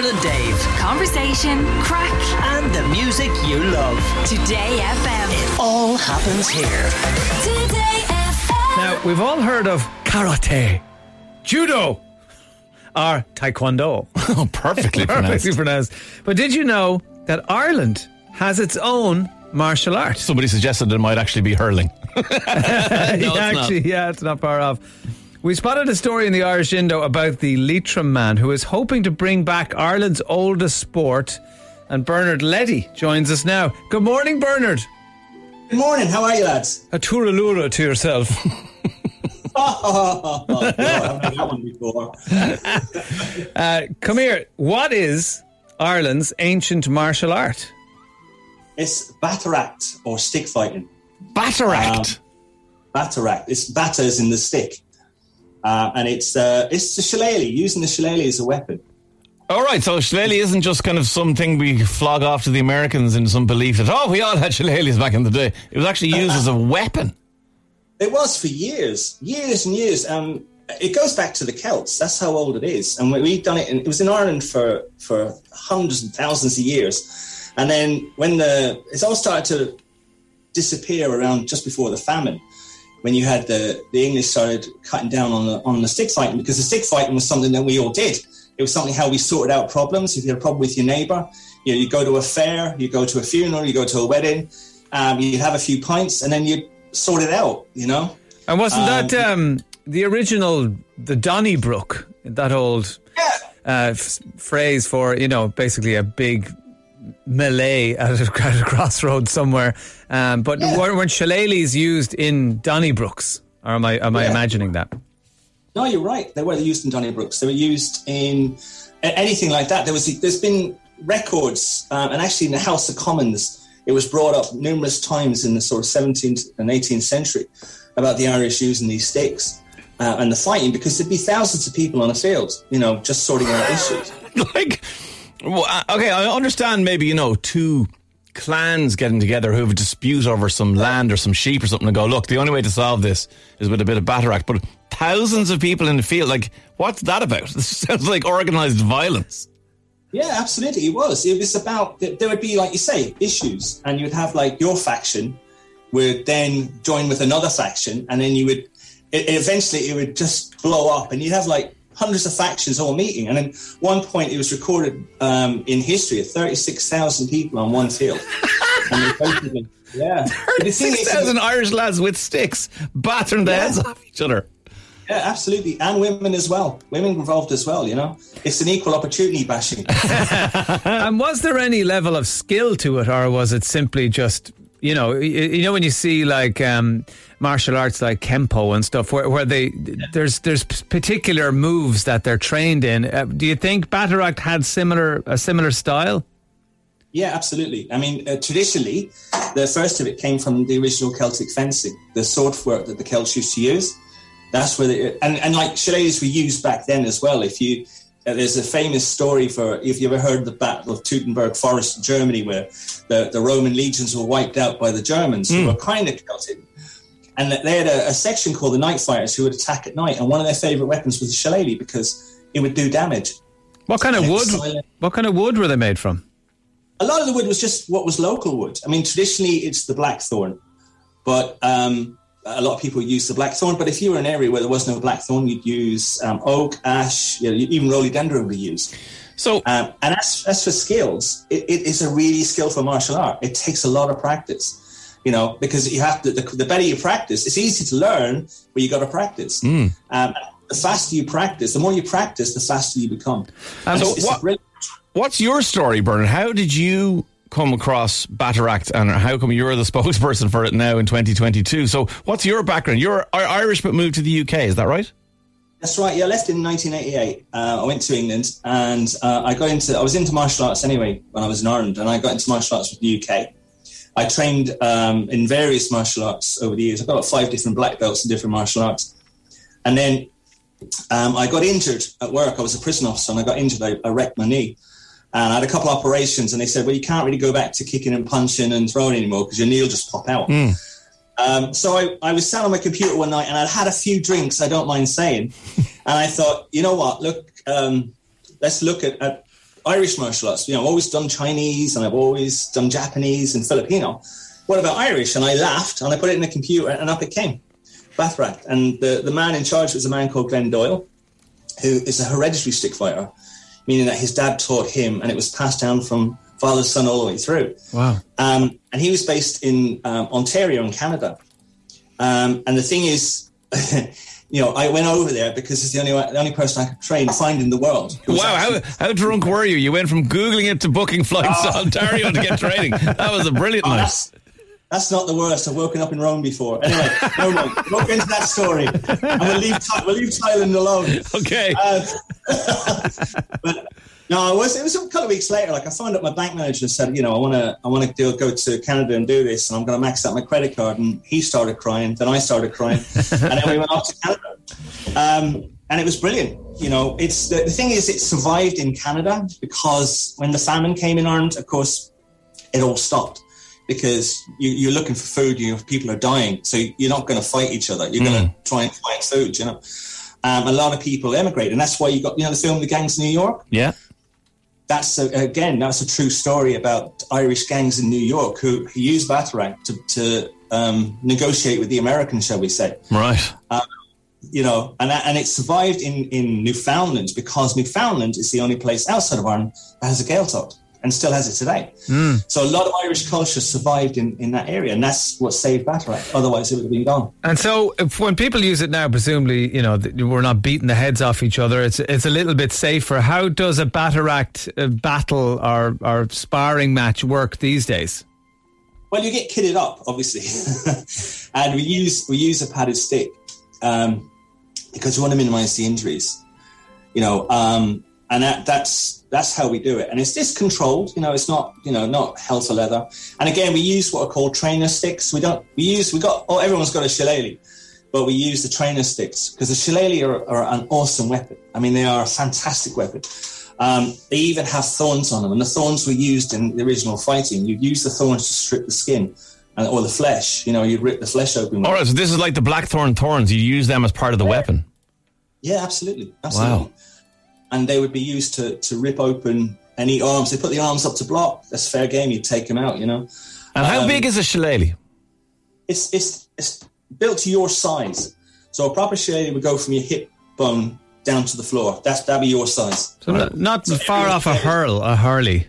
Dermot and Dave. Conversation, crack, and the music you love. Today FM. It all happens here. Today FM. Now, we've all heard of karate, judo, or taekwondo. Oh, perfectly pronounced. Perfectly pronounced. But did you know that Ireland has its own martial art? Somebody suggested it might actually be hurling. No, yeah, it's not far off. We spotted a story in the Irish Indo about the Leitrim man who is hoping to bring back Ireland's oldest sport, and Bernard Leddy joins us now. Good morning, Bernard. Good morning, how are you lads? A turalura to yourself. Oh, I've heard that one before. Come here, what is Ireland's ancient martial art? It's bataireacht, or stick fighting. Bataireacht? Bataireacht, it's batters in the stick. And it's the shillelagh, using the shillelagh as a weapon. All right, so shillelagh isn't just kind of something we flog off to the Americans in some belief that, oh, we all had shillelaghs back in the day. It was actually used as a weapon. It was for years and years. It goes back to the Celts. That's how old it is. And we've done it, it was in Ireland for hundreds and thousands of years. And then when it all started to disappear around just before the famine, when you had the English started cutting down on the stick fighting, because the stick fighting was something that we all did. It was something how we sorted out problems. If you had a problem with your neighbour, you go to a fair, you go to a funeral, you go to a wedding, you have a few pints, and then you sort it out, you know. And wasn't that the original, the Donnybrook, that old phrase for, you know, basically a big melee at a crossroads somewhere, but weren't shillelaghs used in Donnybrooks, or am I imagining that? No, you're right, they were used in Donnybrooks, they were used in anything like that. There's been records, and actually in the House of Commons it was brought up numerous times in the sort of 17th and 18th century about the Irish using these sticks and the fighting, because there'd be thousands of people on a field, you know, just sorting out issues. Like, well, okay, I understand maybe, you know, two clans getting together who have a dispute over some land or some sheep or something and go, look, the only way to solve this is with a bit of bataireacht. But thousands of people in the field, like, what's that about? This sounds like organised violence. Yeah, absolutely, it was. It was about, there would be, like you say, issues, and you'd have, like, your faction would then join with another faction, and then you would, eventually it would just blow up, and you'd have, like, hundreds of factions all meeting, and at one point it was recorded in history of 36,000 people on one field. Yeah, 36,000 Irish lads with sticks battering the heads off each other. Yeah, absolutely, and women as well. Women involved as well. You know, it's an equal opportunity bashing. And was there any level of skill to it, or was it simply just? You know when you see like martial arts like Kempo and stuff where they there's particular moves that they're trained in. Do you think bataireacht had a similar style? Yeah, absolutely. I mean, traditionally, the first of it came from the original Celtic fencing, the sword work that the Celts used to use. That's where and like shillelaghs were used back then as well. If you there's a famous story if you ever heard the Battle of Teutoburg Forest in Germany, where the Roman legions were wiped out by the Germans, who were kind of Celtic. And they had a section called the Night Fighters who would attack at night, and one of their favourite weapons was a shillelagh because it would do damage. What kind of wood were they made from? A lot of the wood was just what was local wood. I mean, traditionally it's the blackthorn, but a lot of people use the blackthorn, but if you were in an area where there was no blackthorn, you'd use oak, ash, you know, even rhododendron would be used. So, and as for skills, it is a really skillful martial art. It takes a lot of practice, you know, because you have to. The better you practice, it's easy to learn, but you got to practice. The faster you practice, the more you practice, the faster you become. And so, what's your story, Bernard? How did you come across bataireacht, and how come you're the spokesperson for it now in 2022? So what's your background? You're Irish but moved to the UK, is that right? That's right, yeah. I left in 1988. I went to England, and I was into martial arts anyway when I was in Ireland, and I got into martial arts with the UK. I trained in various martial arts over the years. I've got 5 different black belts in different martial arts. And then I got injured at work. I was a prison officer and I got injured. I wrecked my knee. And I had a couple of operations, and they said, well, you can't really go back to kicking and punching and throwing anymore because your knee will just pop out. So I was sat on my computer one night, and I'd had a few drinks, I don't mind saying. And I thought, you know what, look, let's look at Irish martial arts, you know, I've always done Chinese and I've always done Japanese and Filipino. What about Irish? And I laughed and I put it in the computer and up it came. Bataireacht. And the man in charge was a man called Glenn Doyle, who is a hereditary stick fighter, meaning that his dad taught him and it was passed down from father's son all the way through. Wow. And he was based in Ontario in Canada. And the thing is, you know, I went over there because it's the only person I could find in the world. Wow, how drunk were you? You went from Googling it to booking flights to Ontario to get training. That was a brilliant night. That's not the worst. I've woken up in Rome before. Anyway, no, no, we'll go into that story. And we'll leave Thailand alone. Okay. But no, it was a couple of weeks later. Like, I phoned up my bank manager and said, you know, I want to go to Canada and do this, and I'm going to max out my credit card. And he started crying. Then I started crying, and then we went off to Canada. And it was brilliant. You know, it's the thing is, it survived in Canada because when the famine came in Ireland, of course, it all stopped. Because you're looking for food, people are dying, so you're not going to fight each other. You're going to try and find food, you know. A lot of people emigrate, and that's why you got, you know, the film The Gangs of New York. Yeah, that's a true story about Irish gangs in New York who used bataireacht to negotiate with the Americans, shall we say? Right. You know, and it survived in Newfoundland because Newfoundland is the only place outside of Ireland that has a Gaeltacht. And still has it today. Mm. So a lot of Irish culture survived in that area, and that's what saved bataireacht. Otherwise, it would have been gone. And so, when people use it now, presumably, you know, we're not beating the heads off each other. It's a little bit safer. How does a bataireacht battle or sparring match work these days? Well, you get kitted up, obviously, and we use a padded stick because we want to minimise the injuries. You know. And that's how we do it. And it's this controlled, you know, it's not, you know, not hell to leather. And again, we use what are called trainer sticks. Everyone's got a shillelagh, but we use the trainer sticks because the shillelagh are an awesome weapon. I mean, they are a fantastic weapon. They even have thorns on them, and the thorns were used in the original fighting. You'd use the thorns to strip the skin or the flesh, you know, you'd rip the flesh open. All right, so this is like the blackthorn thorns. You use them as part of the weapon. Yeah, absolutely. Wow. And they would be used to rip open any arms. They put the arms up to block. That's fair game. You take them out, you know. And how big is a shillelagh? It's built to your size. So a proper shillelagh would go from your hip bone down to the floor. That'd be your size. So not far off a hurley. Hurl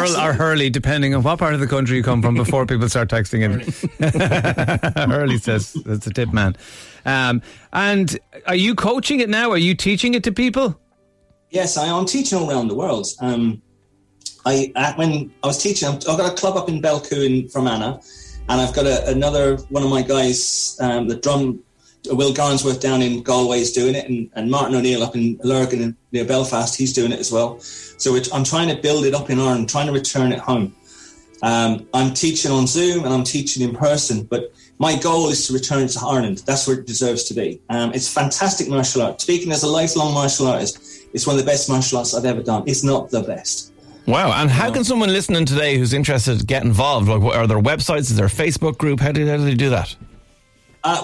Absolutely. Or hurley, depending on what part of the country you come from, before people start texting in. Hurley says, that's a tip, man. And are you coaching it now? Are you teaching it to people? Yes, I am teaching all around the world. When I was teaching, I've got a club up in Belcoo in Fermanagh, and I've got another one of my guys, Will Garnsworth down in Galway is doing it, and Martin O'Neill up in Lurgan near Belfast, he's doing it as well. So I'm trying to build it up in Ireland, trying to return it home. I'm teaching on Zoom and I'm teaching in person, but my goal is to return it to Ireland. That's where it deserves to be. It's fantastic martial art. Speaking as a lifelong martial artist, it's one of the best martial arts I've ever done. It's not the best. Wow. And how can someone listening today who's interested get involved? Like, are there websites? Is there a Facebook group? How do they do that?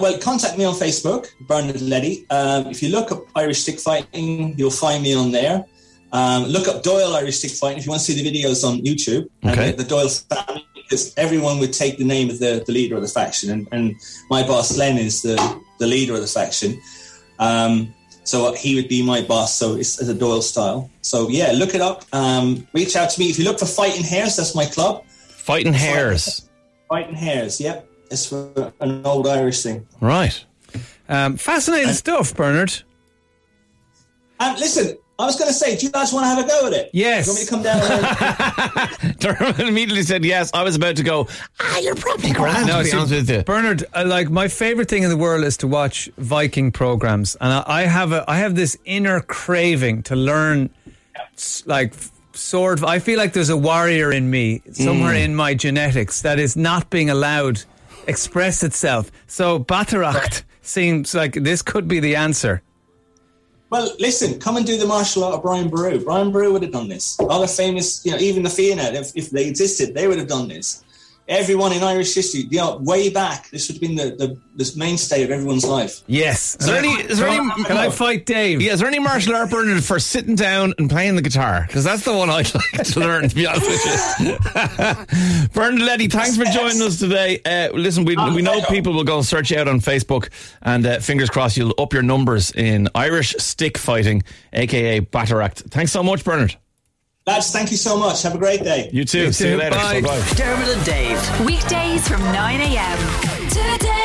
Well, contact me on Facebook, Bernard Leddy. If you look up Irish stick fighting, you'll find me on there. Look up Doyle Irish stick fighting if you want to see the videos on YouTube. Okay. And the Doyle family, because everyone would take the name of the leader of the faction. And my boss, Len, is the leader of the faction. So he would be my boss, so it's a Doyle style. So, yeah, look it up. Reach out to me. If you look for Fighting Hairs, that's my club. Fighting Hairs. Fighting Hairs, yep. It's for an old Irish thing. Right. Fascinating stuff, Bernard. Listen, I was going to say, do you guys want to have a go at it? Yes. Do you want me to come down? Dermot immediately said yes. I was about to go, you're probably grand, no, to be honest with you. Bernard, my favourite thing in the world is to watch Viking programmes. And I have this inner craving to learn, like, sword. I feel like there's a warrior in me, somewhere in my genetics, that is not being allowed express itself. So bataireacht seems like this could be the answer. Well, listen, come and do the martial art of Brian Boru. Brian Boru would have done this. Other famous, you know, even the Fianna, if they existed, they would have done this. Everyone in Irish history, you know, way back, this would have been the mainstay of everyone's life. Yes. Is there any, can I fight Dave? Yeah, is there any martial art learned for sitting down and playing the guitar? Because that's the one I'd like to learn, to be honest with you. Bernard Leddy, thanks for joining us today. Listen, we know people will go and search you out on Facebook, and fingers crossed you'll up your numbers in Irish stick fighting, a.k.a. bataireacht. Thanks so much, Bernard. Lads, thank you so much. Have a great day. You too. See you later. Bye. Dermot and Dave. Weekdays from 9 a.m. Today.